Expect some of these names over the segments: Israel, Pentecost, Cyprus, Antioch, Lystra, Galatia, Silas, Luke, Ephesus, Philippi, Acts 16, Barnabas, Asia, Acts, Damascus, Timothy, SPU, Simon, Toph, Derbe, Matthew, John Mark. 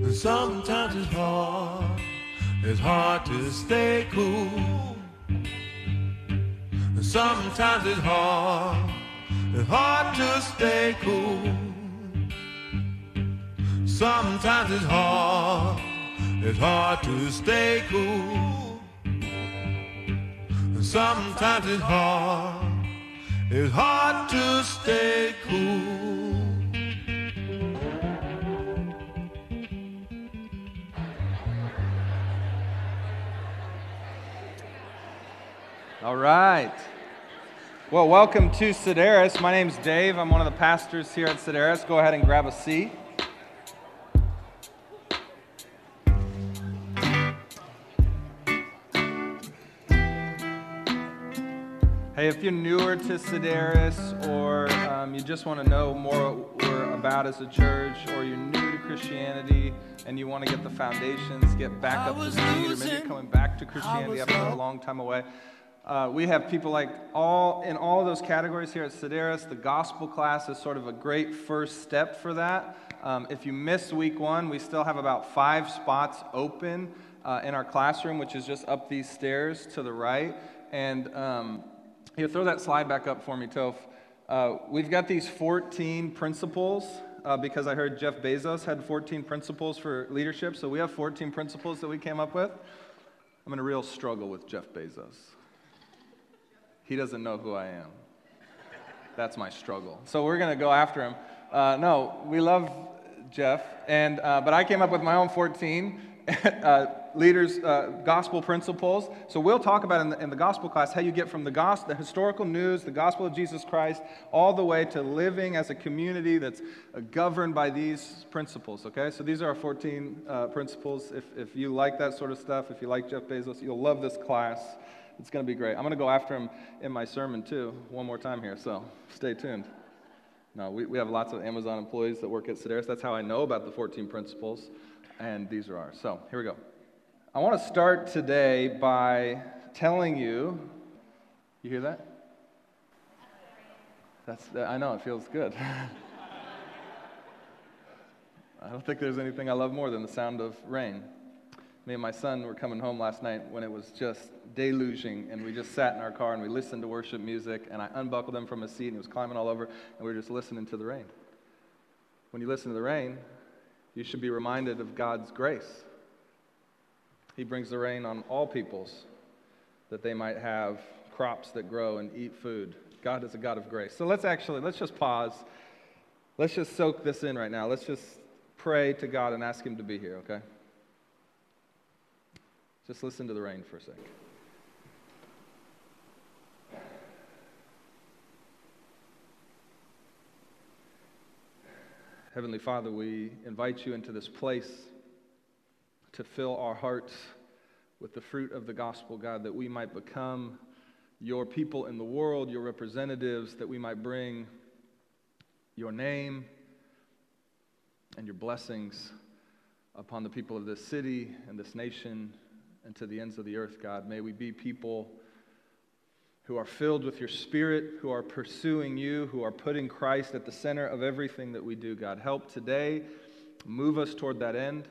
And sometimes it's hard to stay cool. And sometimes it's hard to stay cool. Sometimes it's hard to stay cool. And sometimes it's hard to stay cool. All right. Well, welcome to Sedaris. My name's Dave. I'm one of the pastors here at Sedaris. Go ahead and grab a seat. Hey, if you're newer to Sedaris or you just want to know more what we're about as a church, or you're new to Christianity and you want to get the foundations, get back up to speed, or maybe you're coming back to Christianity after a long time away, we have people like all of those categories here at Sedaris. The gospel class is sort of a great first step for that. If you missed week one, we still have about 5 spots open in our classroom, which is just up these stairs to the right. And here, throw that slide back up for me, Toph. We've got these 14 principles because I heard Jeff Bezos had 14 principles for leadership. So we have 14 principles that we came up with. I'm in a real struggle with Jeff Bezos. He doesn't know who I am. That's my struggle. So we're going to go after him. No, we love Jeff, and but I came up with my own 14 leaders, gospel principles. So we'll talk about in the gospel class how you get from the historical news, the gospel of Jesus Christ, all the way to living as a community that's governed by these principles, okay? So these are our 14 principles. If you like that sort of stuff, if you like Jeff Bezos, you'll love this class. It's going to be great. I'm going to go after him in my sermon, too, one more time here, so stay tuned. No, we have lots of Amazon employees that work at Sedaris. That's how I know about the 14 principles, and these are ours. So here we go. I want to start today by telling you, you hear that? I know, it feels good. I don't think there's anything I love more than the sound of rain. Me and my son were coming home last night when it was just deluging, and we just sat in our car and we listened to worship music, and I unbuckled him from his seat and he was climbing all over, and we were just listening to the rain. When you listen to the rain, you should be reminded of God's grace. He brings the rain on all peoples that they might have crops that grow and eat food. God is a God of grace. So let's just pause. Let's just soak this in right now. Let's just pray to God and ask him to be here, okay? Just listen to the rain for a sec. Heavenly Father, we invite you into this place to fill our hearts with the fruit of the gospel, God, that we might become your people in the world, your representatives, that we might bring your name and your blessings upon the people of this city and this nation, and to the ends of the earth, God. May we be people who are filled with your Spirit, who are pursuing you, who are putting Christ at the center of everything that we do, God. Help today, move us toward that end.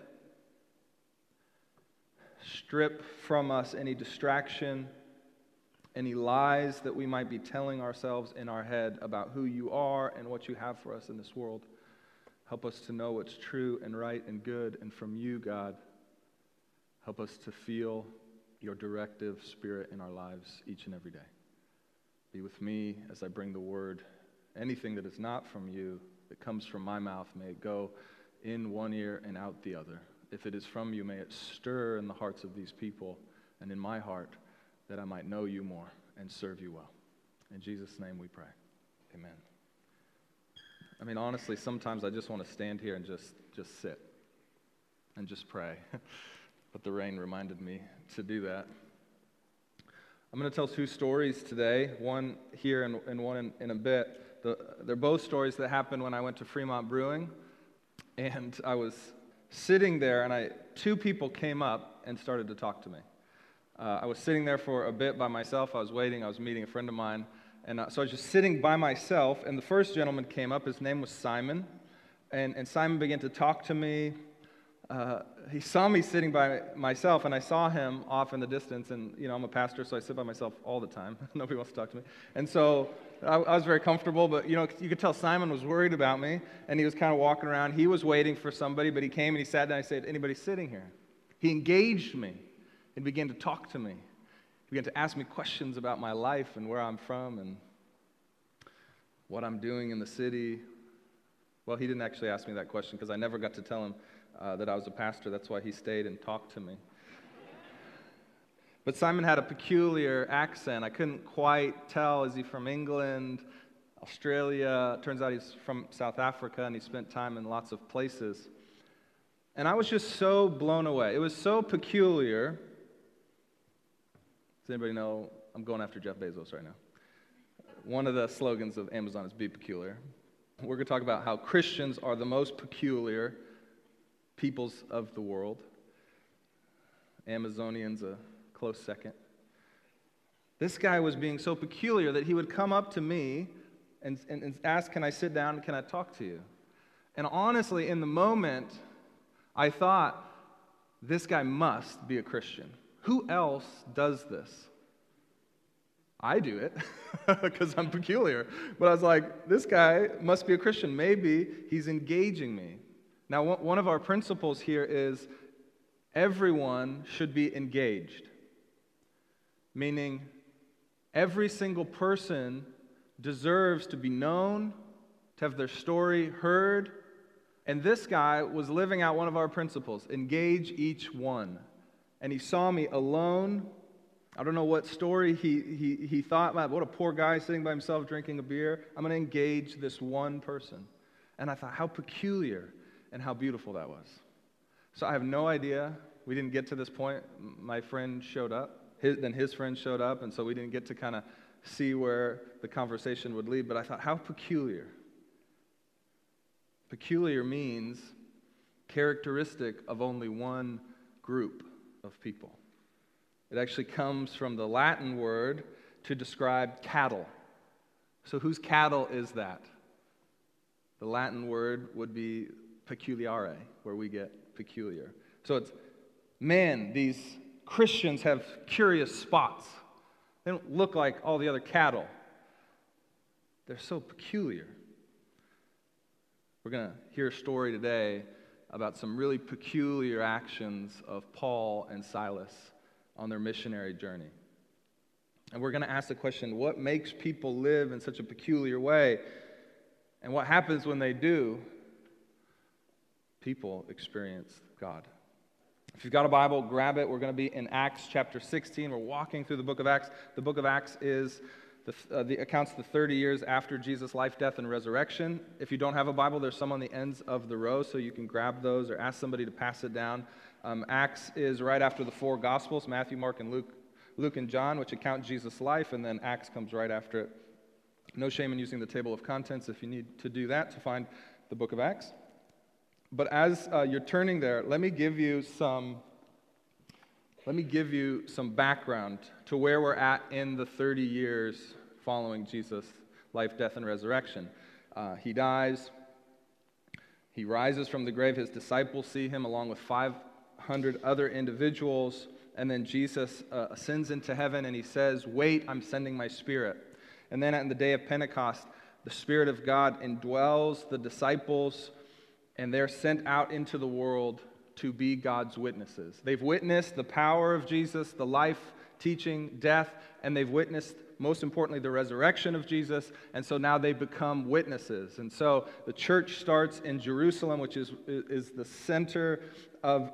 Strip from us any distraction, any lies that we might be telling ourselves in our head about who you are and what you have for us in this world. Help us to know what's true and right and good and from you, God. Help us to feel your directive Spirit in our lives each and every day. Be with me as I bring the word. Anything that is not from you, that comes from my mouth, may it go in one ear and out the other. If it is from you, may it stir in the hearts of these people and in my heart, that I might know you more and serve you well. In Jesus' name we pray. Amen. I mean, honestly, sometimes I just want to stand here and just sit and just pray. But the rain reminded me to do that. I'm going to tell 2 stories today, one here and one in a bit. They're both stories that happened when I went to Fremont Brewing, and I was sitting there, and 2 people came up and started to talk to me. I was sitting there for a bit by myself. I was waiting. I was meeting a friend of mine, and so I was just sitting by myself, and the first gentleman came up. His name was Simon, and Simon began to talk to me he saw me sitting by myself, and I saw him off in the distance, and, you know, I'm a pastor, so I sit by myself all the time. Nobody wants to talk to me. And so I was very comfortable, but, you know, you could tell Simon was worried about me, and he was kind of walking around. He was waiting for somebody, but he came and he sat down. I said, anybody sitting here? He engaged me and began to talk to me. He began to ask me questions about my life and where I'm from and what I'm doing in the city. Well, he didn't actually ask me that question because I never got to tell him that I was a pastor. That's why he stayed and talked to me. But Simon had a peculiar accent. I couldn't quite tell, is he from England, Australia? Turns out he's from South Africa, and he spent time in lots of places. And I was just so blown away. It was so peculiar. Does anybody know? I'm going after Jeff Bezos right now. One of the slogans of Amazon is be peculiar. We're going to talk about how Christians are the most peculiar peoples of the world. Amazonians a close second. This guy was being so peculiar that he would come up to me and ask, can I sit down, can I talk to you? And honestly, in the moment, I thought, this guy must be a Christian. Who else does this? I do it because I'm peculiar. But I was like, this guy must be a Christian. Maybe he's engaging me. Now, one of our principles here is everyone should be engaged, meaning every single person deserves to be known, to have their story heard, and this guy was living out one of our principles, engage each one. And he saw me alone. I don't know what story he thought, what a poor guy sitting by himself drinking a beer. I'm going to engage this one person. And I thought, how peculiar. And how beautiful that was. So I have no idea. We didn't get to this point. My friend showed up. Then his friend showed up. And so we didn't get to kind of see where the conversation would lead. But I thought, how peculiar. Peculiar means characteristic of only one group of people. It actually comes from the Latin word to describe cattle. So whose cattle is that? The Latin word would be peculiare, where we get peculiar. So it's, man, these Christians have curious spots. They don't look like all the other cattle. They're so peculiar. We're going to hear a story today about some really peculiar actions of Paul and Silas on their missionary journey. And we're going to ask the question, what makes people live in such a peculiar way? And what happens when they do? People experience God. If you've got a Bible, grab it. We're going to be in Acts chapter 16. We're walking through the book of Acts. The book of Acts is the accounts the 30 years after Jesus' life, death, and resurrection. If you don't have a Bible, there's some on the ends of the row, so you can grab those or ask somebody to pass it down. Acts is right after the four Gospels, Matthew, Mark, and Luke and John, which account Jesus' life, and then Acts comes right after it. No shame in using the table of contents if you need to do that to find the book of Acts. But as you're turning there, let me give you some background to where we're at in the 30 years following Jesus' life, death, and resurrection. He dies. He rises from the grave. His disciples see him along with 500 other individuals. And then Jesus ascends into heaven, and he says, "Wait, I'm sending my Spirit." And then on the day of Pentecost, the Spirit of God indwells the disciples. And they're sent out into the world to be God's witnesses. They've witnessed the power of Jesus, the life, teaching, death, and they've witnessed, most importantly, the resurrection of Jesus, and so now they become witnesses. And so the church starts in Jerusalem, which is the center of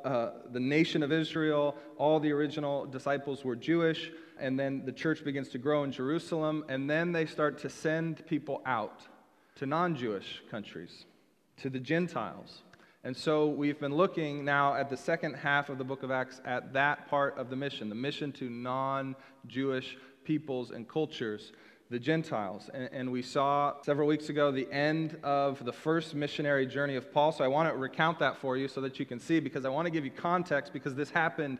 the nation of Israel. All the original disciples were Jewish, and then the church begins to grow in Jerusalem, and then they start to send people out to non-Jewish countries, to the Gentiles. And so we've been looking now at the second half of the book of Acts at that part of the mission to non-Jewish peoples and cultures, the Gentiles. And we saw several weeks ago the end of the first missionary journey of Paul. So I want to recount that for you so that you can see, because I want to give you context, because this happened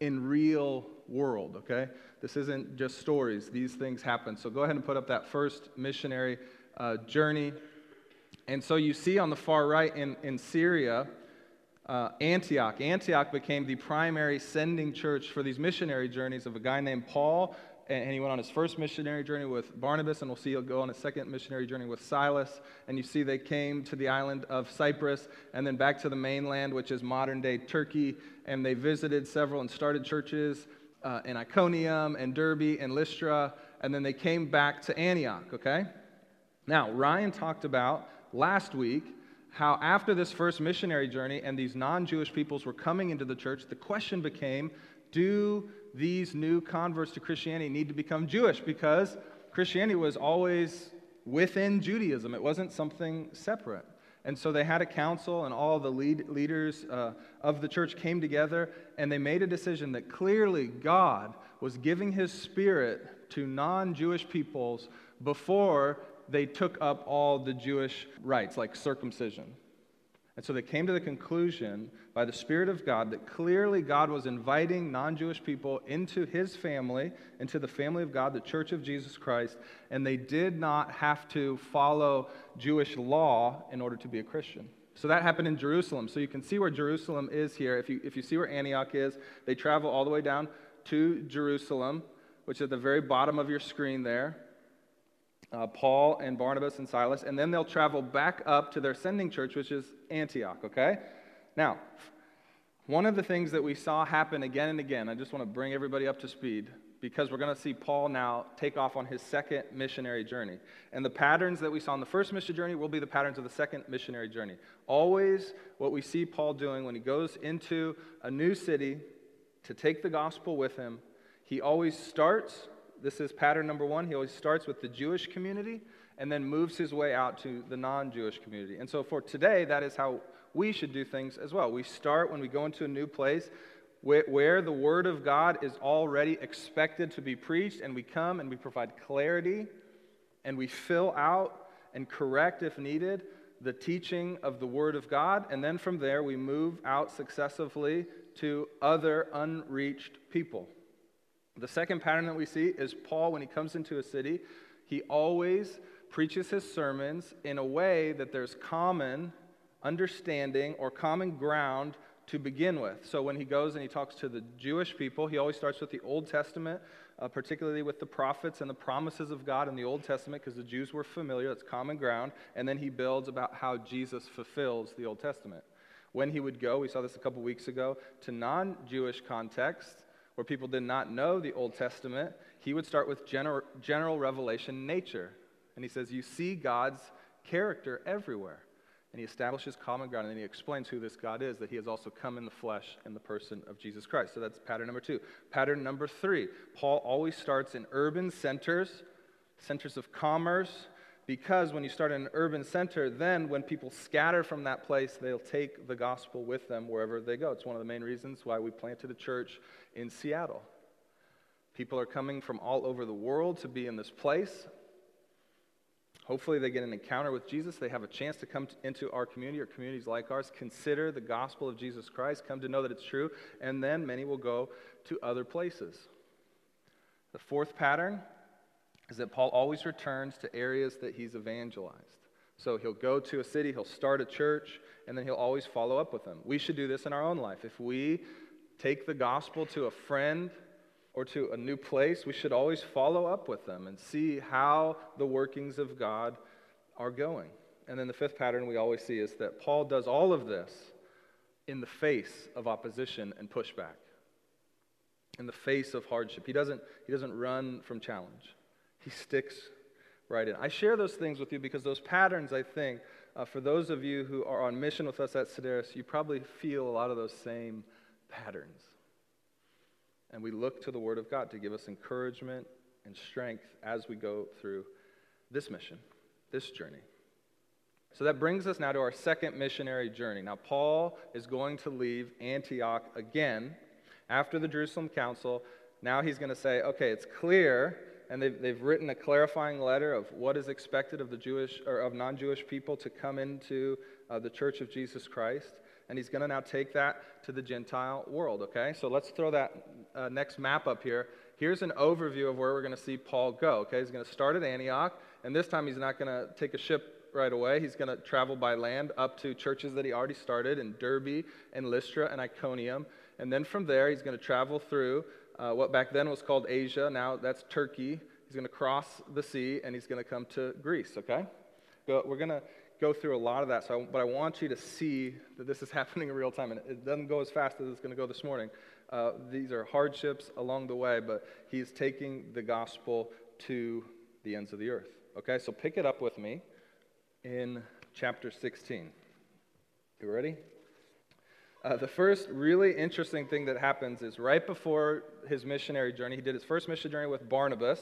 in real world, okay? This isn't just stories. These things happen. So go ahead and put up that first missionary journey. And so you see on the far right in Syria, Antioch. Antioch became the primary sending church for these missionary journeys of a guy named Paul, and he went on his first missionary journey with Barnabas, and we'll see he'll go on his second missionary journey with Silas. And you see they came to the island of Cyprus and then back to the mainland, which is modern-day Turkey, and they visited several and started churches in Iconium and Derbe and Lystra, and then they came back to Antioch, okay? Now, Ryan talked about last week how after this first missionary journey and these non-Jewish peoples were coming into the church, the question became, do these new converts to Christianity need to become Jewish? Because Christianity was always within Judaism. It wasn't something separate. And so they had a council, and all the leaders of the church came together, and they made a decision that clearly God was giving his spirit to non-Jewish peoples before they took up all the Jewish rites, like circumcision. And so they came to the conclusion by the Spirit of God that clearly God was inviting non-Jewish people into his family, into the family of God, the Church of Jesus Christ, and they did not have to follow Jewish law in order to be a Christian. So that happened in Jerusalem. So you can see where Jerusalem is here. If you see where Antioch is, they travel all the way down to Jerusalem, which is at the very bottom of your screen there. Paul and Barnabas and Silas, and then they'll travel back up to their sending church, which is Antioch, okay? Now, one of the things that we saw happen again and again, I just want to bring everybody up to speed, because we're going to see Paul now take off on his second missionary journey. And the patterns that we saw in the first mission journey will be the patterns of the second missionary journey. Always what we see Paul doing when he goes into a new city to take the gospel with him, he always starts... This is pattern number one. He always starts with the Jewish community and then moves his way out to the non-Jewish community. And so for today, that is how we should do things as well. We start when we go into a new place where the Word of God is already expected to be preached, and we come and we provide clarity, and we fill out and correct, if needed, the teaching of the Word of God. And then from there, we move out successively to other unreached people. The second pattern that we see is Paul, when he comes into a city, he always preaches his sermons in a way that there's common understanding or common ground to begin with. So when he goes and he talks to the Jewish people, he always starts with the Old Testament, particularly with the prophets and the promises of God in the Old Testament, because the Jews were familiar, that's common ground, and then he builds about how Jesus fulfills the Old Testament. When he would go, we saw this a couple weeks ago, to non-Jewish contexts, where people did not know the Old Testament, he would start with general revelation nature. And he says, you see God's character everywhere. And he establishes common ground, and then he explains who this God is, that he has also come in the flesh in the person of Jesus Christ. So that's pattern number two. Pattern number three, Paul always starts in urban centers, centers of commerce, because when you start in an urban center, then when people scatter from that place, they'll take the gospel with them wherever they go. It's one of the main reasons why we planted a church in Seattle. People are coming from all over the world to be in this place. Hopefully they get an encounter with Jesus. They have a chance to come into our community or communities like ours, consider the gospel of Jesus Christ, come to know that it's true, and then many will go to other places. The fourth pattern is that Paul always returns to areas that he's evangelized. So he'll go to a city, he'll start a church, and then he'll always follow up with them. We should do this in our own life. If we take the gospel to a friend or to a new place, we should always follow up with them and see how the workings of God are going. And then the fifth pattern we always see is that Paul does all of this in the face of opposition and pushback, in the face of hardship. He doesn't run from challenge. He sticks right in. I share those things with you because those patterns, I think, for those of you who are on mission with us at Sedaris, you probably feel a lot of those same patterns. And we look to the Word of God to give us encouragement and strength as we go through this mission, this journey. So that brings us now to our second missionary journey. Now, Paul is going to leave Antioch again after the Jerusalem Council. Now he's going to say, okay, it's clear... And they've written a clarifying letter of what is expected of the Jewish or of non-Jewish people to come into the Church of Jesus Christ. And he's going to now take that to the Gentile world, okay? So let's throw that next map up here. Here's an overview of where we're going to see Paul go, okay? He's going to start at Antioch, and this time he's not going to take a ship right away. He's going to travel by land up to churches that he already started in Derbe and Lystra and Iconium. And then from there, he's going to travel through what back then was called Asia. Now that's Turkey. He's going to cross the sea, and he's going to come to Greece, okay? We're going to go through a lot of that, but I want you to see that this is happening in real time, and it doesn't go as fast as it's going to go this morning. These are hardships along the way, but he's taking the gospel to the ends of the earth, okay? So pick it up with me in chapter 16. You ready? The first really interesting thing that happens is right before his missionary journey, he did his first mission journey with Barnabas,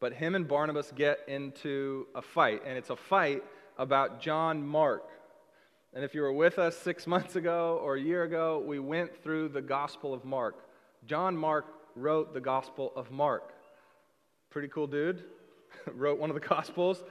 but him and Barnabas get into a fight, and it's a fight about John Mark. And if you were with us 6 months ago or a year ago, we went through the Gospel of Mark. John Mark wrote the Gospel of Mark. Pretty cool dude, wrote one of the Gospels,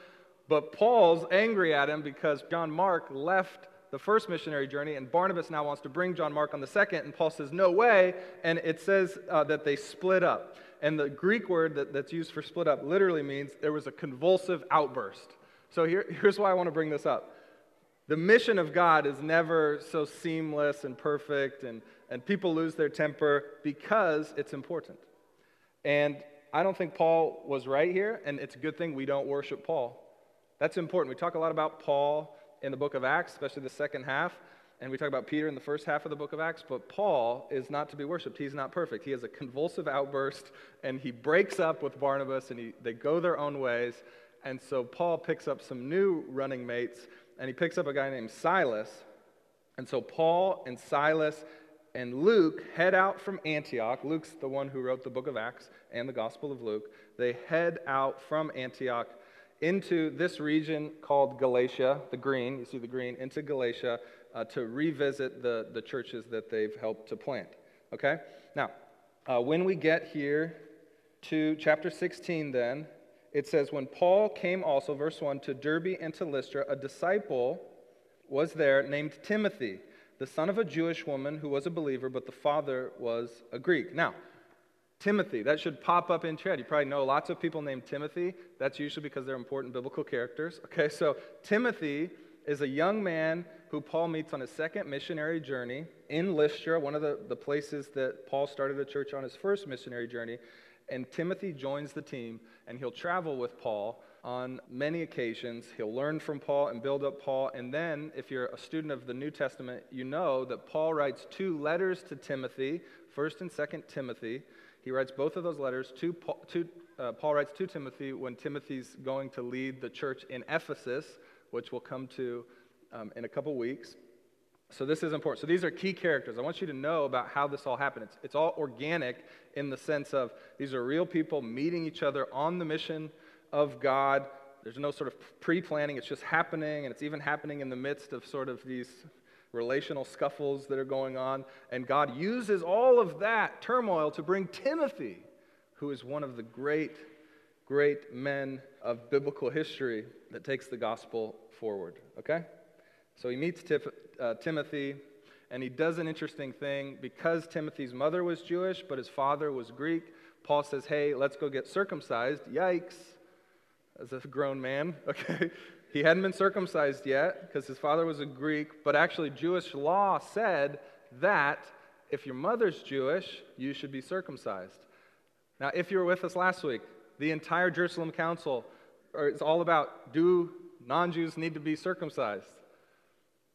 but Paul's angry at him because John Mark left the first missionary journey, and Barnabas now wants to bring John Mark on the second, and Paul says, no way, and it says that they split up. And the Greek word that's used for split up literally means there was a convulsive outburst. So here's why I want to bring this up. The mission of God is never so seamless and perfect, and people lose their temper because it's important. And I don't think Paul was right here, and it's a good thing we don't worship Paul. That's important. We talk a lot about Paul in the book of Acts, especially the second half, and we talk about Peter in the first half of the book of Acts, but Paul is not to be worshipped. He's not perfect. He has a convulsive outburst, and he breaks up with Barnabas, and they go their own ways. And so Paul picks up some new running mates, and he picks up a guy named Silas. And so Paul and Silas and Luke head out from Antioch. Luke's the one who wrote the book of Acts and the Gospel of Luke. They head out from Antioch into this region called Galatia, the green, you see the green, into Galatia to revisit the churches that they've helped to plant, okay? Now, when we get here to chapter 16 then, it says, when Paul came also, verse 1, to Derbe and to Lystra, a disciple was there named Timothy, the son of a Jewish woman who was a believer, but the father was a Greek. Now, Timothy, that should pop up in your head. You probably know lots of people named Timothy. That's usually because they're important biblical characters. Okay, so Timothy is a young man who Paul meets on his second missionary journey in Lystra, one of the places that Paul started a church on his first missionary journey. And Timothy joins the team, and he'll travel with Paul on many occasions. He'll learn from Paul and build up Paul. And then, if you're a student of the New Testament, you know that Paul writes two letters to Timothy, 1st and 2nd Timothy. He writes both of those letters. Paul writes to Timothy when Timothy's going to lead the church in Ephesus, which we'll come to in a couple weeks. So this is important. So these are key characters. I want you to know about how this all happened. It's all organic in the sense of these are real people meeting each other on the mission of God. There's no sort of pre-planning. It's just happening, and it's even happening in the midst of sort of these relational scuffles that are going on. And God uses all of that turmoil to bring Timothy, who is one of the great, great men of biblical history that takes the gospel forward, okay? So he meets Timothy, and he does an interesting thing. Because Timothy's mother was Jewish, but his father was Greek, Paul says, hey, let's go get circumcised. Yikes, as a grown man, okay? He hadn't been circumcised yet because his father was a Greek, but actually Jewish law said that if your mother's Jewish, you should be circumcised. Now, if you were with us last week, the entire Jerusalem Council is all about, do non-Jews need to be circumcised?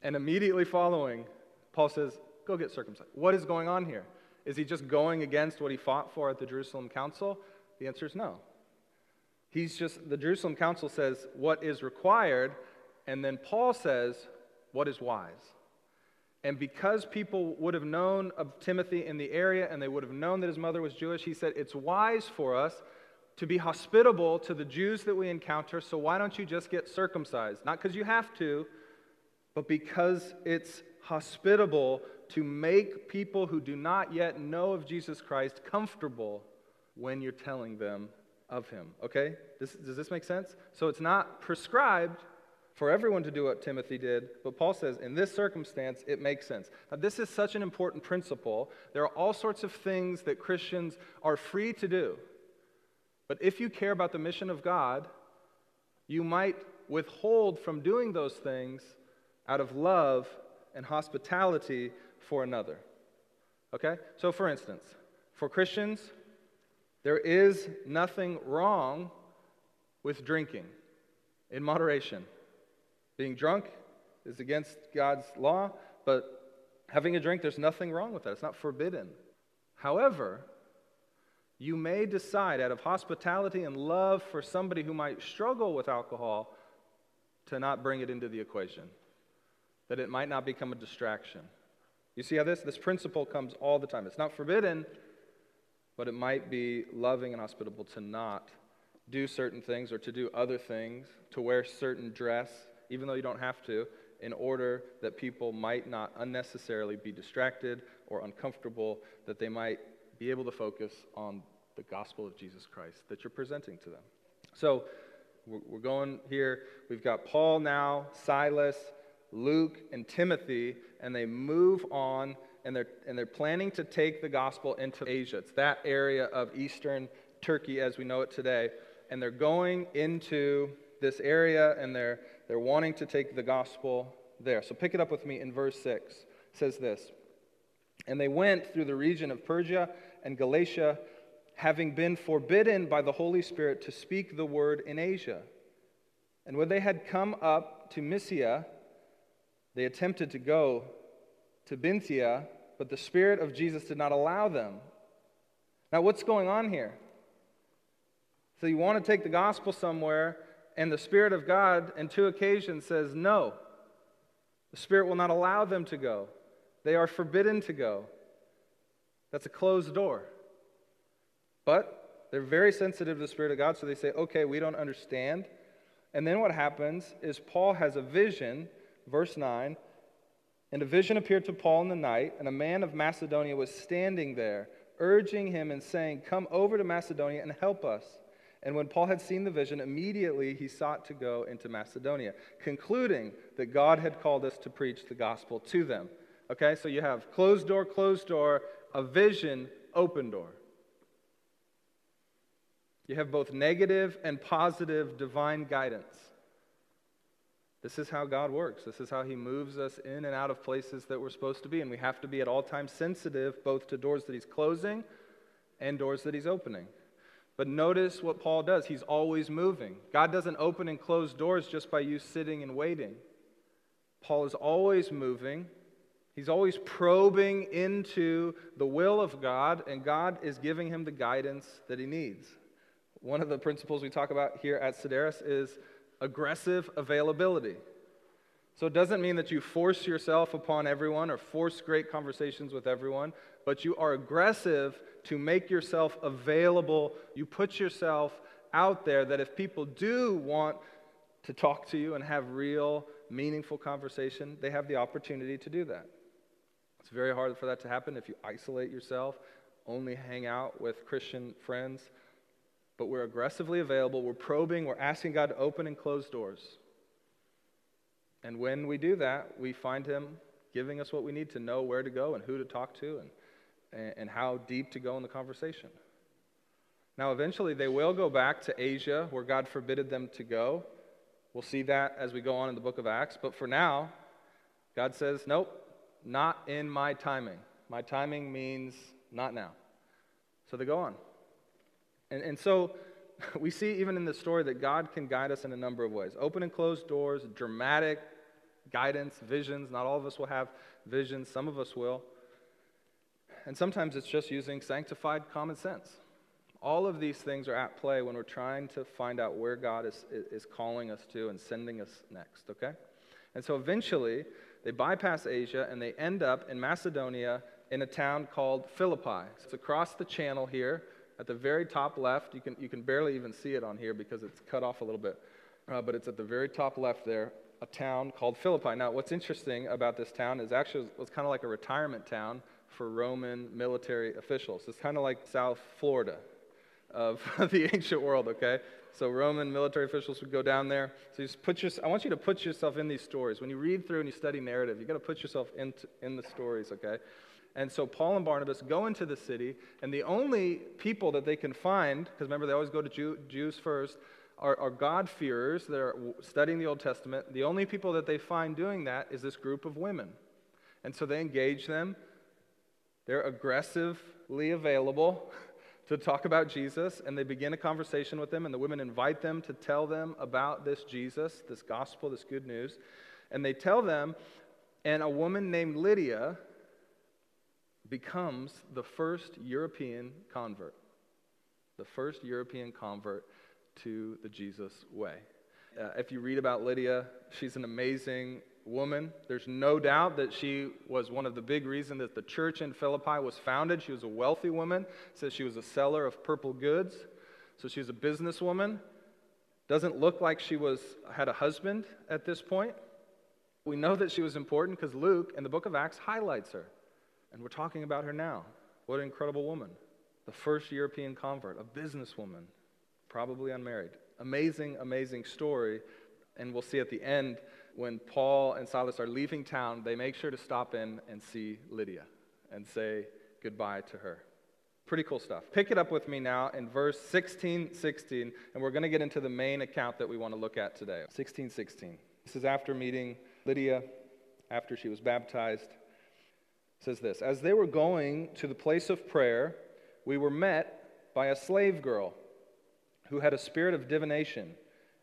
And immediately following, Paul says, go get circumcised. What is going on here? Is he just going against what he fought for at the Jerusalem Council? The answer is no. The Jerusalem Council says what is required, and then Paul says what is wise. And because people would have known of Timothy in the area, and they would have known that his mother was Jewish, he said, it's wise for us to be hospitable to the Jews that we encounter, so why don't you just get circumcised? Not because you have to, but because it's hospitable to make people who do not yet know of Jesus Christ comfortable when you're telling them of him, okay? Does this make sense? So it's not prescribed for everyone to do what Timothy did, but Paul says in this circumstance, it makes sense. Now, this is such an important principle. There are all sorts of things that Christians are free to do, but if you care about the mission of God, you might withhold from doing those things out of love and hospitality for another. Okay? So for instance, for Christians, there is nothing wrong with drinking in moderation. Being drunk is against God's law, but having a drink, there's nothing wrong with that. It's not forbidden. However, you may decide out of hospitality and love for somebody who might struggle with alcohol to not bring it into the equation, that it might not become a distraction. You see how this principle comes all the time. It's not forbidden, but it might be loving and hospitable to not do certain things or to do other things, to wear certain dress, even though you don't have to, in order that people might not unnecessarily be distracted or uncomfortable, that they might be able to focus on the gospel of Jesus Christ that you're presenting to them. So we're going here. We've got Paul now, Silas, Luke, and Timothy, and they move on, and they're planning to take the gospel into Asia. It's that area of eastern Turkey as we know it today, and they're going into this area, and they're wanting to take the gospel there. So pick it up with me in verse 6. It says this, "And they went through the region of Persia and Galatia, having been forbidden by the Holy Spirit to speak the word in Asia. And when they had come up to Mysia, they attempted to go to Bithynia, but the Spirit of Jesus did not allow them." Now, what's going on here? So you want to take the gospel somewhere, and the Spirit of God, in two occasions, says no. The Spirit will not allow them to go. They are forbidden to go. That's a closed door. But they're very sensitive to the Spirit of God, so they say, okay, we don't understand. And then what happens is Paul has a vision, verse 9, "And a vision appeared to Paul in the night, and a man of Macedonia was standing there, urging him and saying, 'Come over to Macedonia and help us.' And when Paul had seen the vision, immediately he sought to go into Macedonia, concluding that God had called us to preach the gospel to them." Okay, so you have closed door, a vision, open door. You have both negative and positive divine guidance. This is how God works. This is how he moves us in and out of places that we're supposed to be, and we have to be at all times sensitive both to doors that he's closing and doors that he's opening. But notice what Paul does. He's always moving. God doesn't open and close doors just by you sitting and waiting. Paul is always moving. He's always probing into the will of God, and God is giving him the guidance that he needs. One of the principles we talk about here at Sedaris is aggressive availability. So it doesn't mean that you force yourself upon everyone or force great conversations with everyone, but you are aggressive to make yourself available. You put yourself out there that if people do want to talk to you and have real, meaningful conversation, they have the opportunity to do that. It's very hard for that to happen if you isolate yourself, only hang out with Christian friends. But we're aggressively available, we're probing, we're asking God to open and close doors. And when we do that, we find him giving us what we need to know where to go and who to talk to and how deep to go in the conversation. Now, eventually, they will go back to Asia, where God forbid them to go. We'll see that as we go on in the book of Acts. But for now, God says, nope, not in my timing. My timing means not now. So they go on. And so we see even in this story that God can guide us in a number of ways. Open and closed doors, dramatic guidance, visions. Not all of us will have visions. Some of us will. And sometimes it's just using sanctified common sense. All of these things are at play when we're trying to find out where God is calling us to and sending us next, okay? And so eventually, they bypass Asia, and they end up in Macedonia in a town called Philippi. So it's across the channel here. At the very top left, you can barely even see it on here because it's cut off a little bit, but it's at the very top left there, a town called Philippi. Now, what's interesting about this town is actually it's kind of like a retirement town for Roman military officials. It's kind of like South Florida of the ancient world, okay? So Roman military officials would go down there. So you just I want you to put yourself in these stories. When you read through and you study narrative, you got to put yourself in the stories, okay? And so Paul and Barnabas go into the city, and the only people that they can find, because remember they always go to Jews first, are God-fearers that are studying the Old Testament, the only people that they find doing that is this group of women. And so they engage them. They're aggressively available to talk about Jesus, and they begin a conversation with them, and the women invite them to tell them about this Jesus, this gospel, this good news. And they tell them, and a woman named Lydia becomes the first European convert. The first European convert to the Jesus way. If you read about Lydia, she's an amazing woman. There's no doubt that she was one of the big reasons that the church in Philippi was founded. She was a wealthy woman. It says she was a seller of purple goods. So she was a businesswoman. Doesn't look like she had a husband at this point. We know that she was important because Luke in the book of Acts highlights her. And we're talking about her now. What an incredible woman. The first European convert, a businesswoman, probably unmarried. Amazing, amazing story. And we'll see at the end, when Paul and Silas are leaving town, they make sure to stop in and see Lydia and say goodbye to her. Pretty cool stuff. Pick it up with me now in verse 16:16, and we're going to get into the main account that we want to look at today. 16:16. This is after meeting Lydia, after she was baptized. It says this, as they were going to the place of prayer, we were met by a slave girl who had a spirit of divination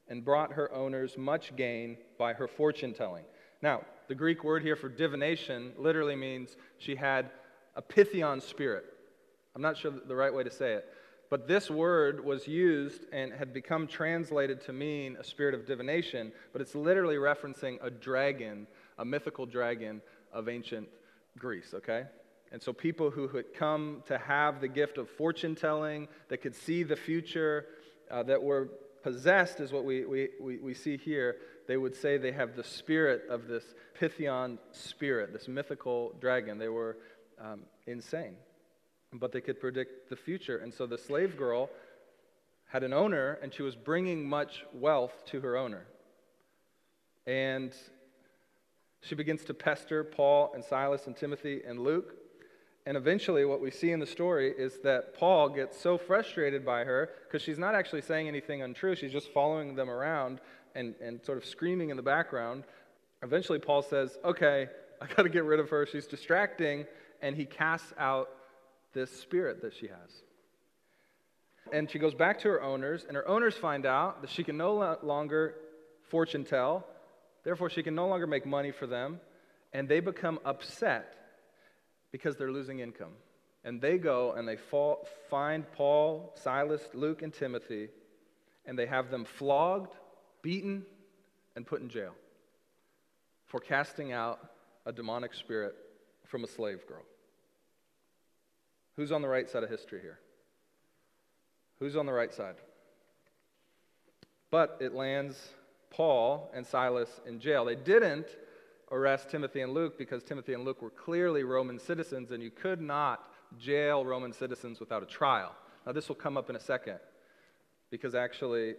and brought her owners much gain by her fortune-telling. Now, the Greek word here for divination literally means she had a Pythion spirit. I'm not sure the right way to say it, but this word was used and had become translated to mean a spirit of divination, but it's literally referencing a dragon, a mythical dragon of ancient Greece, okay? And so people who had come to have the gift of fortune-telling, that could see the future, that were possessed is what we see here. They would say they have the spirit of this Pythion spirit, this mythical dragon. They were insane, but they could predict the future. And so the slave girl had an owner, and she was bringing much wealth to her owner. And she begins to pester Paul and Silas and Timothy and Luke. And eventually what we see in the story is that Paul gets so frustrated by her because she's not actually saying anything untrue. She's just following them around and sort of screaming in the background. Eventually Paul says, okay, I got to get rid of her. She's distracting. And he casts out this spirit that she has. And she goes back to her owners, and her owners find out that she can no longer fortune tell. Therefore, she can no longer make money for them. And they become upset because they're losing income. And they go and they find Paul, Silas, Luke, and Timothy, and they have them flogged, beaten, and put in jail for casting out a demonic spirit from a slave girl. Who's on the right side of history here? Who's on the right side? But it lands Paul and Silas in jail. They didn't arrest Timothy and Luke because Timothy and Luke were clearly Roman citizens, and you could not jail Roman citizens without a trial. Now, this will come up in a second, because actually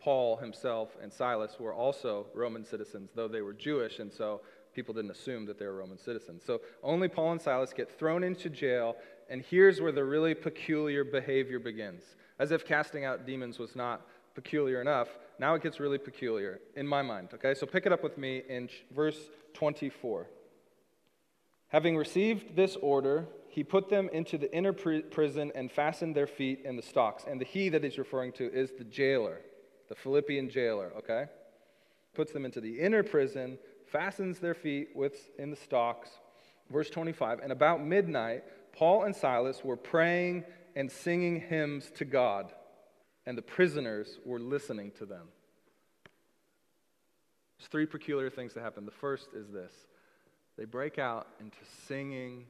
Paul himself and Silas were also Roman citizens, though they were Jewish, and so people didn't assume that they were Roman citizens. So only Paul and Silas get thrown into jail, and here's where the really peculiar behavior begins. As if casting out demons was not peculiar enough, now it gets really peculiar in my mind, okay? So pick it up with me in verse 24. Having received this order, he put them into the inner prison and fastened their feet in the stocks. And the he that he's referring to is the jailer, the Philippian jailer, okay? Puts them into the inner prison, fastens their feet in the stocks. Verse 25, and about midnight, Paul and Silas were praying and singing hymns to God, and the prisoners were listening to them. There's three peculiar things that happen. The first is this. They break out into singing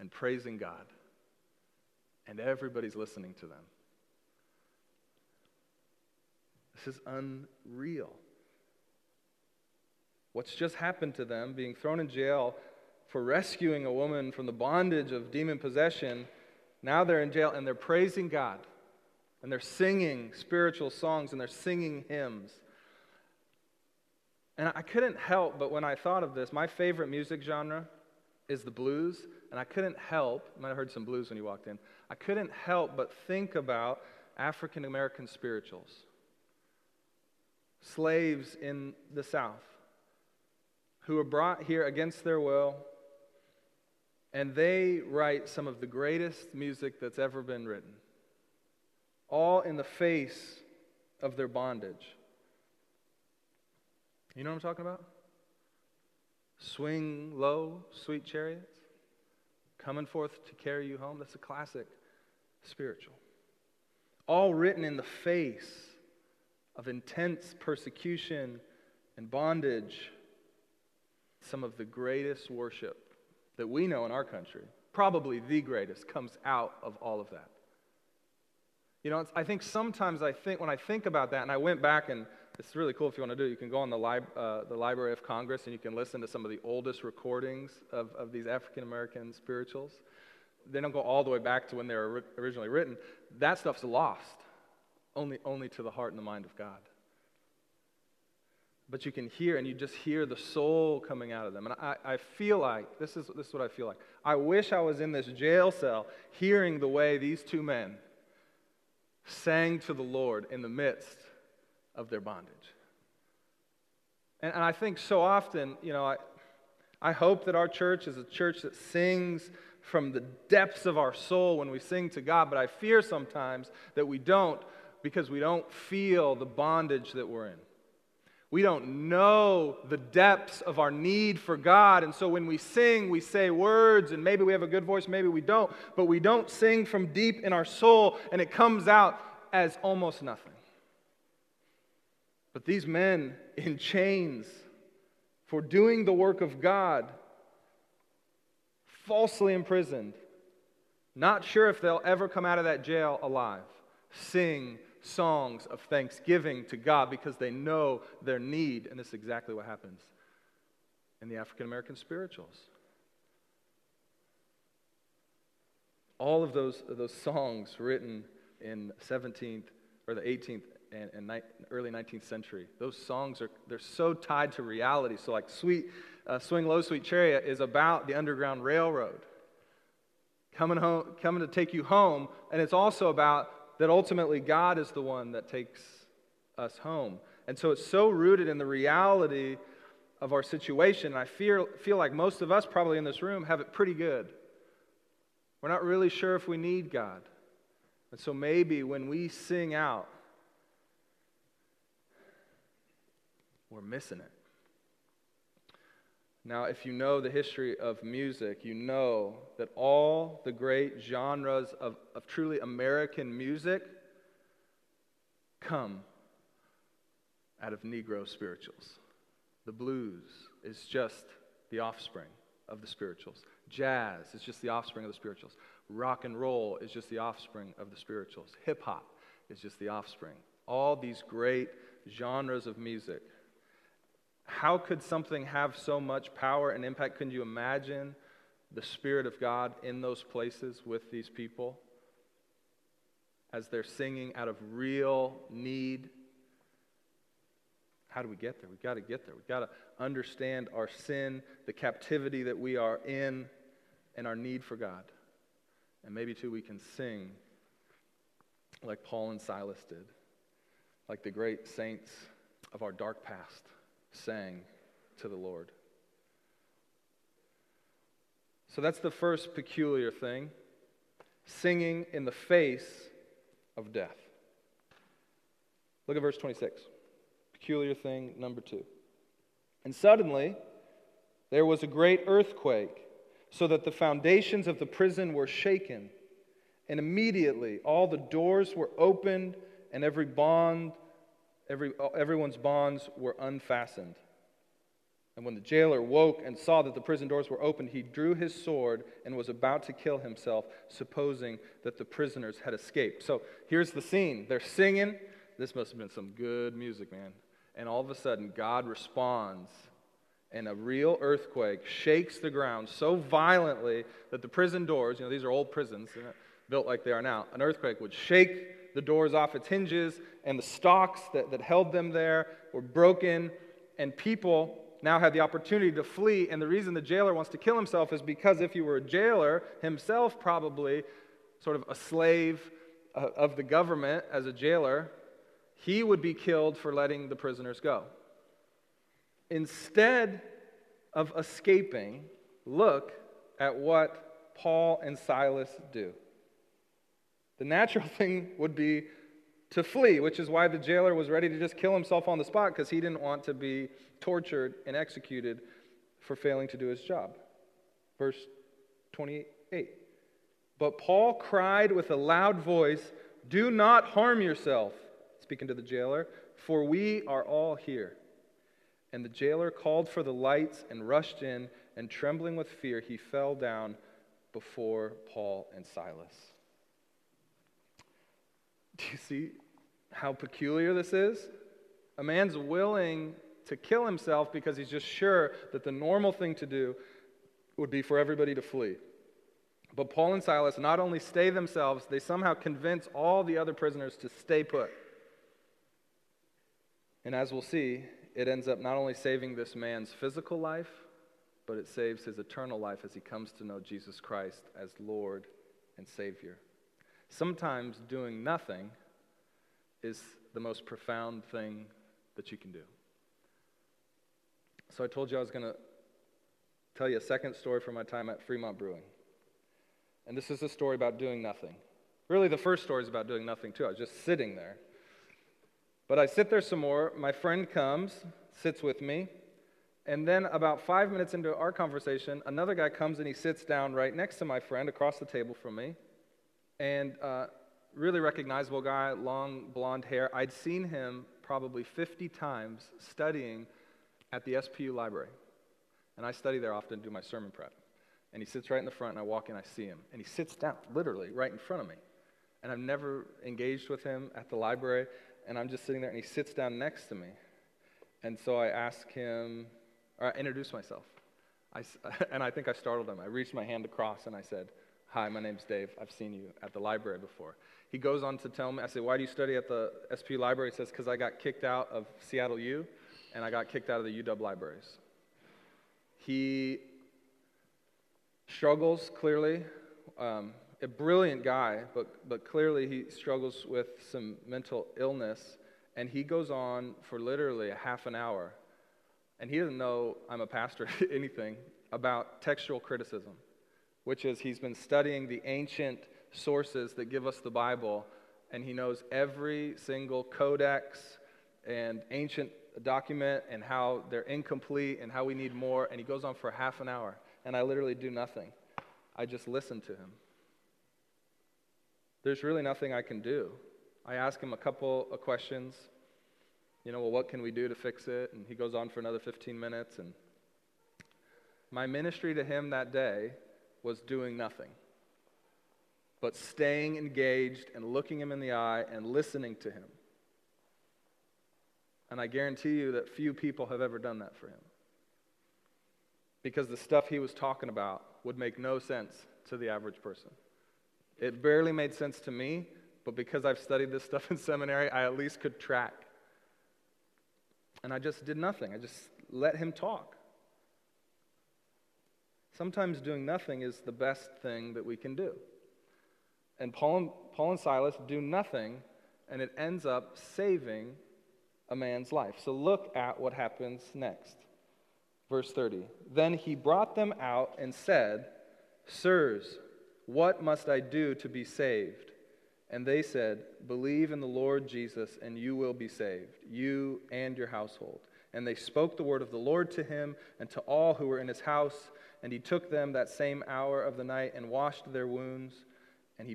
and praising God, and everybody's listening to them. This is unreal. What's just happened to them, being thrown in jail for rescuing a woman from the bondage of demon possession, now they're in jail and they're praising God. And they're singing spiritual songs, and they're singing hymns. And I couldn't help, but when I thought of this, my favorite music genre is the blues. And I couldn't help, you might have heard some blues when you walked in, I couldn't help but think about African American spirituals. slaves in the south who were brought here against their will, and they write some of the greatest music that's ever been written, all in the face of their bondage. You know what I'm talking about? Swing low, sweet chariots, coming forth to carry you home. That's a classic spiritual. All written in the face of intense persecution and bondage. Some of the greatest worship that we know in our country, probably the greatest, comes out of all of that. You know, I think when I think about that, and I went back, and it's really cool if you want to do it. You can go on the Library of Congress, and you can listen to some of the oldest recordings of these African-American spirituals. They don't go all the way back to when they were originally written. That stuff's lost, only to the heart and the mind of God. But you can hear, and you just hear the soul coming out of them. And I feel like, this is what I feel like. I wish I was in this jail cell hearing the way these two men sang to the Lord in the midst of their bondage. And I think so often, you know, I hope that our church is a church that sings from the depths of our soul when we sing to God, but I fear sometimes that we don't, because we don't feel the bondage that we're in. We don't know the depths of our need for God, and so when we sing, we say words, and maybe we have a good voice, maybe we don't, but we don't sing from deep in our soul, and it comes out as almost nothing. But these men in chains for doing the work of God, falsely imprisoned, not sure if they'll ever come out of that jail alive, sing songs of thanksgiving to God because they know their need. And this is exactly what happens in the African American spirituals. All of those songs written in 17th or the 18th and early 19th century, those songs they're so tied to reality. So like Swing Low, Sweet Chariot is about the Underground Railroad coming to take you home, and it's also about that ultimately God is the one that takes us home. And so it's so rooted in the reality of our situation. And I feel like most of us probably in this room have it pretty good. We're not really sure if we need God. And so maybe when we sing out, we're missing it. Now, if you know the history of music, you know that all the great genres of truly American music come out of Negro spirituals. The blues is just the offspring of the spirituals. Jazz is just the offspring of the spirituals. Rock and roll is just the offspring of the spirituals. Hip-hop is just the offspring. All these great genres of music. How could something have so much power and impact? Can you imagine the Spirit of God in those places with these people as they're singing out of real need? How do we get there? We've got to get there. We've got to understand our sin, the captivity that we are in, and our need for God. And maybe, too, we can sing like Paul and Silas did, like the great saints of our dark past sang to the Lord. So that's the first peculiar thing, singing in the face of death. Look at verse 26. Peculiar thing number 2. And suddenly there was a great earthquake, so that the foundations of the prison were shaken, and immediately all the doors were opened, and everyone's bonds were unfastened. And when the jailer woke and saw that the prison doors were opened, he drew his sword and was about to kill himself, supposing that the prisoners had escaped. So here's the scene. They're singing. This must have been some good music, man. And all of a sudden, God responds, and a real earthquake shakes the ground so violently that the prison doors, you know, these are old prisons, built like they are now, an earthquake would shake the doors off its hinges, and the stocks that held them there were broken, and people now had the opportunity to flee. And the reason the jailer wants to kill himself is because if he were a jailer, himself probably sort of a slave of the government as a jailer, he would be killed for letting the prisoners go. Instead of escaping, look at what Paul and Silas do. The natural thing would be to flee, which is why the jailer was ready to just kill himself on the spot, because he didn't want to be tortured and executed for failing to do his job. Verse 28. But Paul cried with a loud voice, "Do not harm yourself," speaking to the jailer, "for we are all here." And the jailer called for the lights and rushed in, and trembling with fear, he fell down before Paul and Silas. Do you see how peculiar this is? A man's willing to kill himself because he's just sure that the normal thing to do would be for everybody to flee. But Paul and Silas not only stay themselves, they somehow convince all the other prisoners to stay put. And as we'll see, it ends up not only saving this man's physical life, but it saves his eternal life as he comes to know Jesus Christ as Lord and Savior. Sometimes doing nothing is the most profound thing that you can do. So I told you I was going to tell you a second story from my time at Fremont Brewing. And this is a story about doing nothing. Really, the first story is about doing nothing, too. I was just sitting there. But I sit there some more, my friend comes, sits with me, and then about 5 minutes into our conversation, another guy comes and he sits down right next to my friend across the table from me, and really recognizable guy, long blonde hair. I'd seen him probably 50 times studying at the SPU library, and I study there often, do my sermon prep. And he sits right in the front, and I walk in, I see him, and he sits down, literally, right in front of me. And I've never engaged with him at the library, and I'm just sitting there, and he sits down next to me. And so I ask him, or I introduce myself. And I think I startled him. I reached my hand across, and I said, "Hi, my name's Dave. I've seen you at the library before." He goes on to tell me, I said, "Why do you study at the SP library?" He says, "Because I got kicked out of Seattle U, and I got kicked out of the UW libraries." He struggles, clearly. A brilliant guy, but clearly he struggles with some mental illness, and he goes on for literally a half an hour, and he doesn't know I'm a pastor or anything, about textual criticism, which is he's been studying the ancient sources that give us the Bible, and he knows every single codex and ancient document and how they're incomplete and how we need more, and he goes on for half an hour, and I literally do nothing. I just listen to him. There's really nothing I can do. I ask him a couple of questions. You know, well, what can we do to fix it? And he goes on for another 15 minutes. And my ministry to him that day was doing nothing, but staying engaged and looking him in the eye and listening to him. And I guarantee you that few people have ever done that for him, because the stuff he was talking about would make no sense to the average person. It barely made sense to me, but because I've studied this stuff in seminary, I at least could track. And I just did nothing. I just let him talk. Sometimes doing nothing is the best thing that we can do. And Paul and Silas do nothing, and it ends up saving a man's life. So look at what happens next. Verse 30. Then he brought them out and said, "Sirs, what must I do to be saved?" And they said, "Believe in the Lord Jesus, and you will be saved, you and your household." And they spoke the word of the Lord to him and to all who were in his house. And he took them that same hour of the night and washed their wounds. And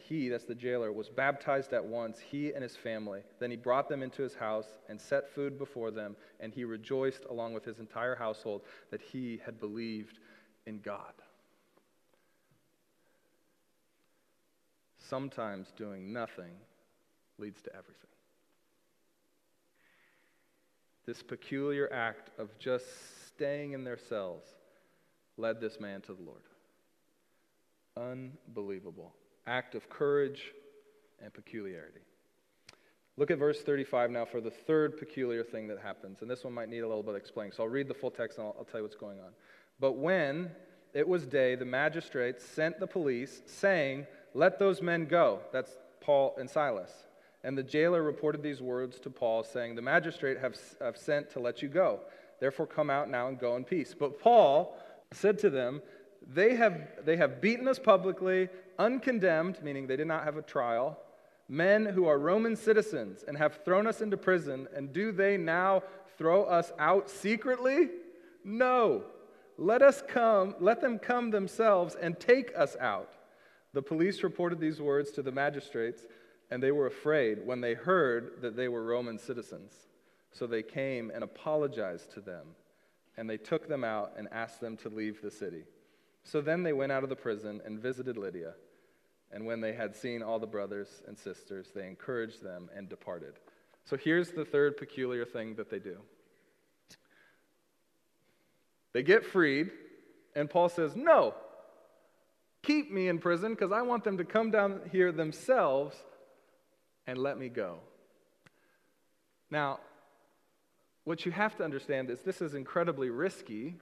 he, that's the jailer, was baptized at once, he and his family. Then he brought them into his house and set food before them. And he rejoiced along with his entire household that he had believed in God. Sometimes doing nothing leads to everything. This peculiar act of just staying in their cells led this man to the Lord. Unbelievable. Act of courage and peculiarity. Look at verse 35 now for the third peculiar thing that happens. And this one might need a little bit of explaining. So I'll read the full text and I'll tell you what's going on. But when it was day, the magistrates sent the police saying, "Let those men go." That's Paul and Silas. And the jailer reported these words to Paul, saying, "The magistrate have sent to let you go. Therefore come out now and go in peace." But Paul said to them, They have beaten us publicly, uncondemned," meaning they did not have a trial, "men who are Roman citizens, and have thrown us into prison, and do they now throw us out secretly? No. Let them come themselves and take us out." The police reported these words to the magistrates, and they were afraid when they heard that they were Roman citizens. So they came and apologized to them, and they took them out and asked them to leave the city. So then they went out of the prison and visited Lydia. And when they had seen all the brothers and sisters, they encouraged them and departed. So here's the third peculiar thing that they do. They get freed, and Paul says, "No, keep me in prison because I want them to come down here themselves and let me go." Now, what you have to understand is this is incredibly risky,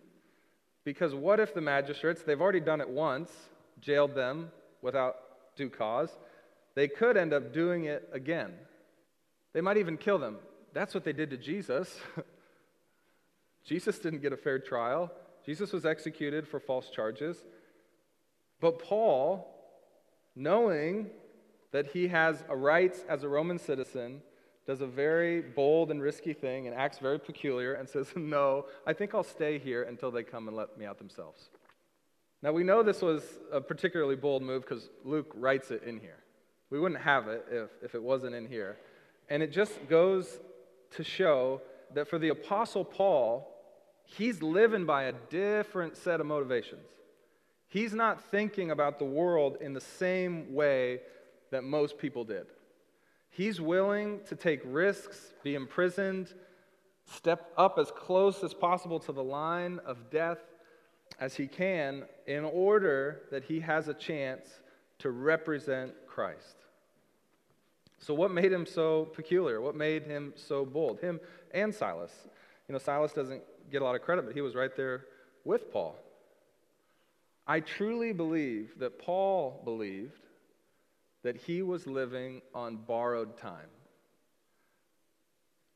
because what if the magistrates, they've already done it once, jailed them without due cause, they could end up doing it again. They might even kill them. That's what they did to Jesus. Jesus didn't get a fair trial. Jesus was executed for false charges. But Paul, knowing that he has a right as a Roman citizen, does a very bold and risky thing and acts very peculiar and says, "No, I think I'll stay here until they come and let me out themselves." Now, we know this was a particularly bold move because Luke writes it in here. We wouldn't have it if it wasn't in here. And it just goes to show that for the Apostle Paul, he's living by a different set of motivations. He's not thinking about the world in the same way that most people did. He's willing to take risks, be imprisoned, step up as close as possible to the line of death as he can in order that he has a chance to represent Christ. So what made him so peculiar? What made him so bold? Him and Silas. You know, Silas doesn't get a lot of credit, but he was right there with Paul. I truly believe that Paul believed that he was living on borrowed time.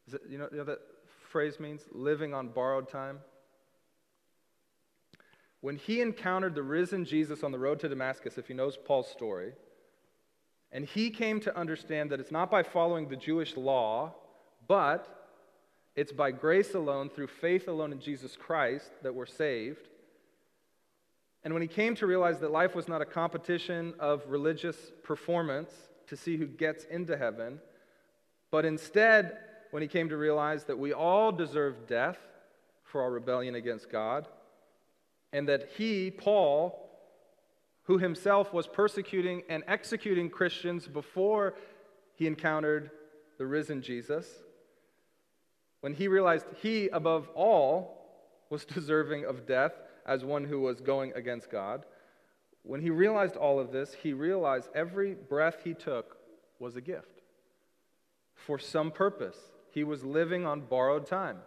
Is it, you know that phrase means living on borrowed time? When he encountered the risen Jesus on the road to Damascus, if he knows Paul's story, and he came to understand that it's not by following the Jewish law, but it's by grace alone, through faith alone in Jesus Christ, that we're saved. And when he came to realize that life was not a competition of religious performance to see who gets into heaven, but instead, when he came to realize that we all deserve death for our rebellion against God, and that he, Paul, who himself was persecuting and executing Christians before he encountered the risen Jesus, when he realized he, above all, was deserving of death as one who was going against God, when he realized all of this, he realized every breath he took was a gift for some purpose. He was living on borrowed time.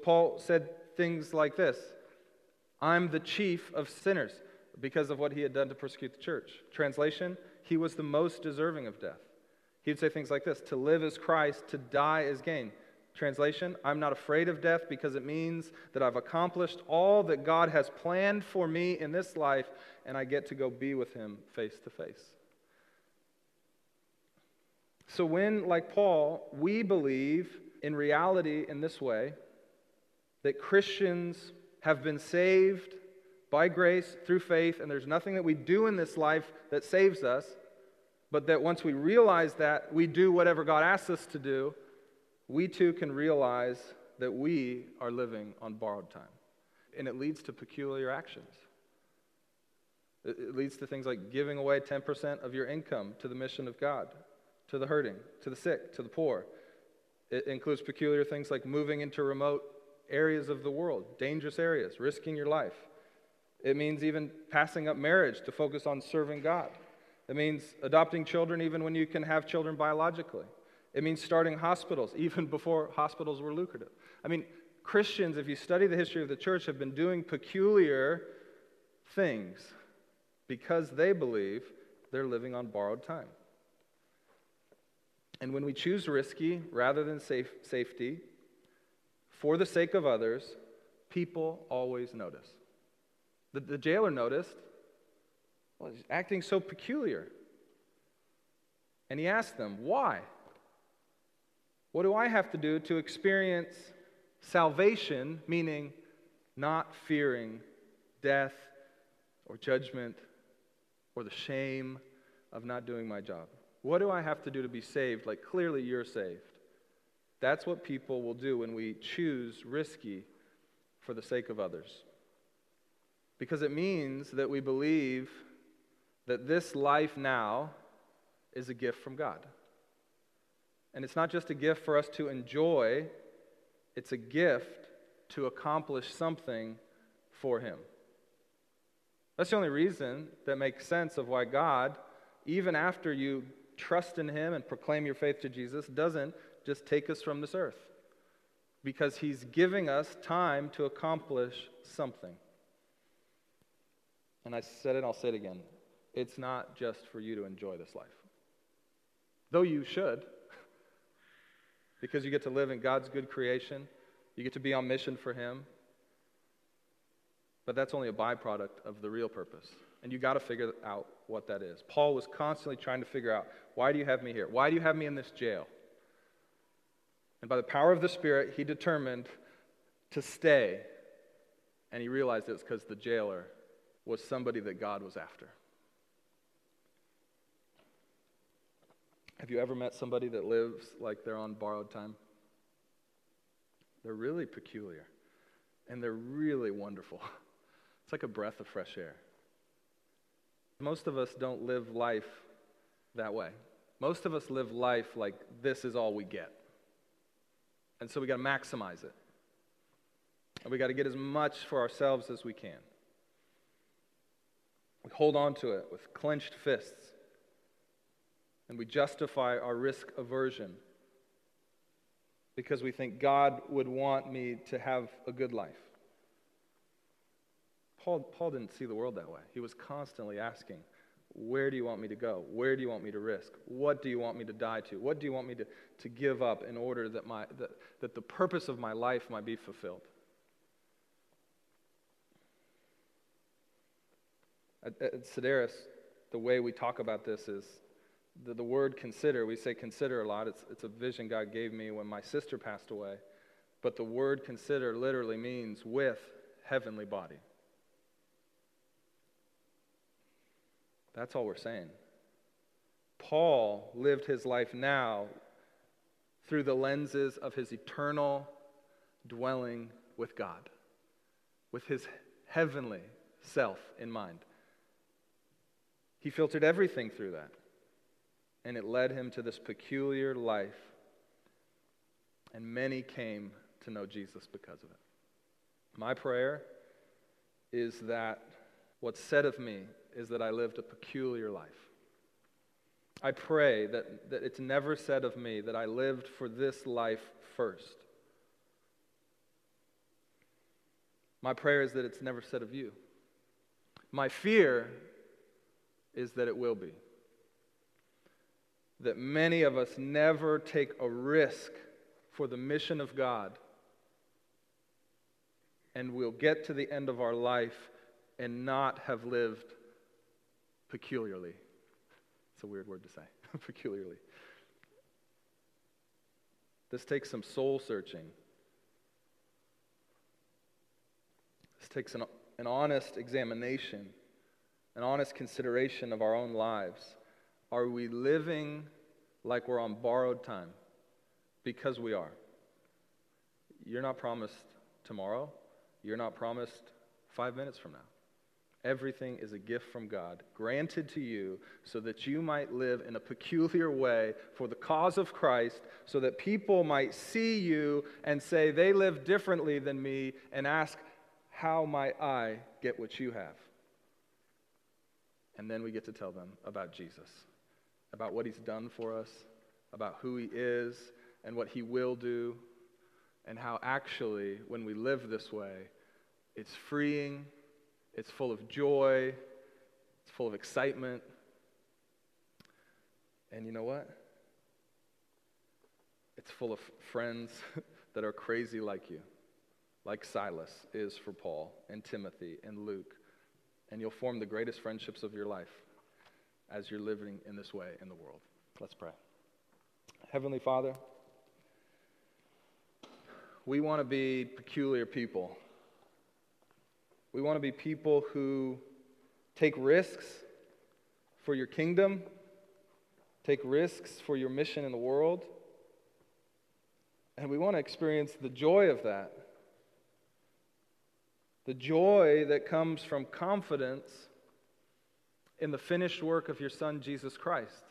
Paul said things like this: "I'm the chief of sinners," because of what he had done to persecute the church. Translation, he was the most deserving of death. He would say things like this: "To live is Christ, to die is gain." Translation, "I'm not afraid of death because it means that I've accomplished all that God has planned for me in this life, and I get to go be with him face to face." So when, like Paul, we believe in reality in this way, that Christians have been saved by grace through faith, and there's nothing that we do in this life that saves us, but that once we realize that, we do whatever God asks us to do, we too can realize that we are living on borrowed time. And it leads to peculiar actions. It leads to things like giving away 10% of your income to the mission of God, to the hurting, to the sick, to the poor. It includes peculiar things like moving into remote areas of the world, dangerous areas, risking your life. It means even passing up marriage to focus on serving God. It means adopting children even when you can have children biologically. It means starting hospitals even before hospitals were lucrative. I mean, Christians, if you study the history of the church, have been doing peculiar things because they believe they're living on borrowed time. And when we choose risky rather than safety, for the sake of others, people always notice. The jailer noticed, well, he's acting so peculiar. And he asked them, why? What do I have to do to experience salvation, meaning not fearing death or judgment or the shame of not doing my job? What do I have to do to be saved? Like, clearly you're saved. That's what people will do when we choose risky for the sake of others. Because it means that we believe that this life now is a gift from God. And it's not just a gift for us to enjoy, it's a gift to accomplish something for Him. That's the only reason that makes sense of why God, even after you trust in Him and proclaim your faith to Jesus, doesn't just take us from this earth. Because He's giving us time to accomplish something. And I said it, I'll say it again. It's not just for you to enjoy this life. Though you should, because you get to live in God's good creation, you get to be on mission for Him, but that's only a byproduct of the real purpose. And you got to figure out what that is. Paul was constantly trying to figure out, why do you have me here? Why do you have me in this jail? And by the power of the Spirit, he determined to stay, and he realized it was because the jailer was somebody that God was after. Have you ever met somebody that lives like they're on borrowed time? They're really peculiar, and they're really wonderful. It's like a breath of fresh air. Most of us don't live life that way. Most of us live life like this is all we get. And so we got to maximize it. And we got to get as much for ourselves as we can. We hold on to it with clenched fists, and we justify our risk aversion because we think God would want me to have a good life. Paul didn't see the world that way. He was constantly asking, where do you want me to go? Where do you want me to risk? What do you want me to die to? What do you want me to give up in order that the purpose of my life might be fulfilled? At Sedaris, the way we talk about this is the word consider. We say consider a lot. It's a vision God gave me when my sister passed away. But the word consider literally means with heavenly body. That's all we're saying. Paul lived his life now through the lenses of his eternal dwelling with God, with his heavenly self in mind. He filtered everything through that, and it led him to this peculiar life, and many came to know Jesus because of it. My prayer is that what's said of me is that I lived a peculiar life. I pray that it's never said of me that I lived for this life first. My prayer is that it's never said of you. My fear is that it will be. That many of us never take a risk for the mission of God, and we'll get to the end of our life and not have lived peculiarly. It's a weird word to say, peculiarly. This takes some soul searching. This takes an honest examination, an honest consideration of our own lives. Are we living like we're on borrowed time? Because we are. You're not promised tomorrow. You're not promised 5 minutes from now. Everything is a gift from God, granted to you so that you might live in a peculiar way for the cause of Christ, so that people might see you and say, they live differently than me, and ask, how might I get what you have? And then we get to tell them about Jesus, about what He's done for us, about who He is and what He will do, and how actually when we live this way, it's freeing, it's full of joy, it's full of excitement. And you know what? It's full of friends that are crazy like you, like Silas is for Paul and Timothy and Luke, and you'll form the greatest friendships of your life as you're living in this way in the world. Let's pray. Heavenly Father, we want to be peculiar people. We want to be people who take risks for your kingdom, take risks for your mission in the world, and we want to experience the joy of that. The joy that comes from confidence in the finished work of your Son, Jesus Christ.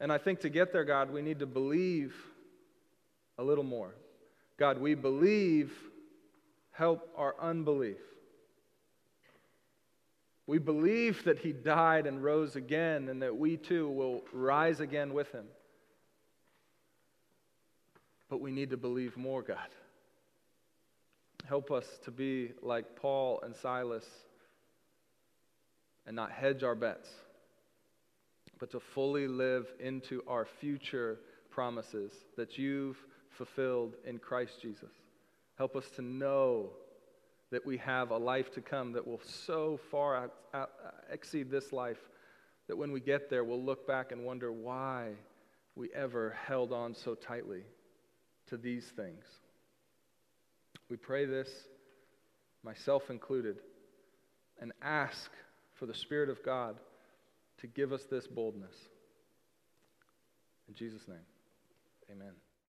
And I think to get there, God, we need to believe a little more. God, we believe, help our unbelief. We believe that He died and rose again and that we too will rise again with Him. But we need to believe more, God. Help us to be like Paul and Silas and not hedge our bets, but to fully live into our future promises that you've fulfilled in Christ Jesus. Help us to know that we have a life to come that will so far exceed this life that when we get there, we'll look back and wonder why we ever held on so tightly to these things. We pray this, myself included, and ask for the Spirit of God to give us this boldness. In Jesus' name, amen.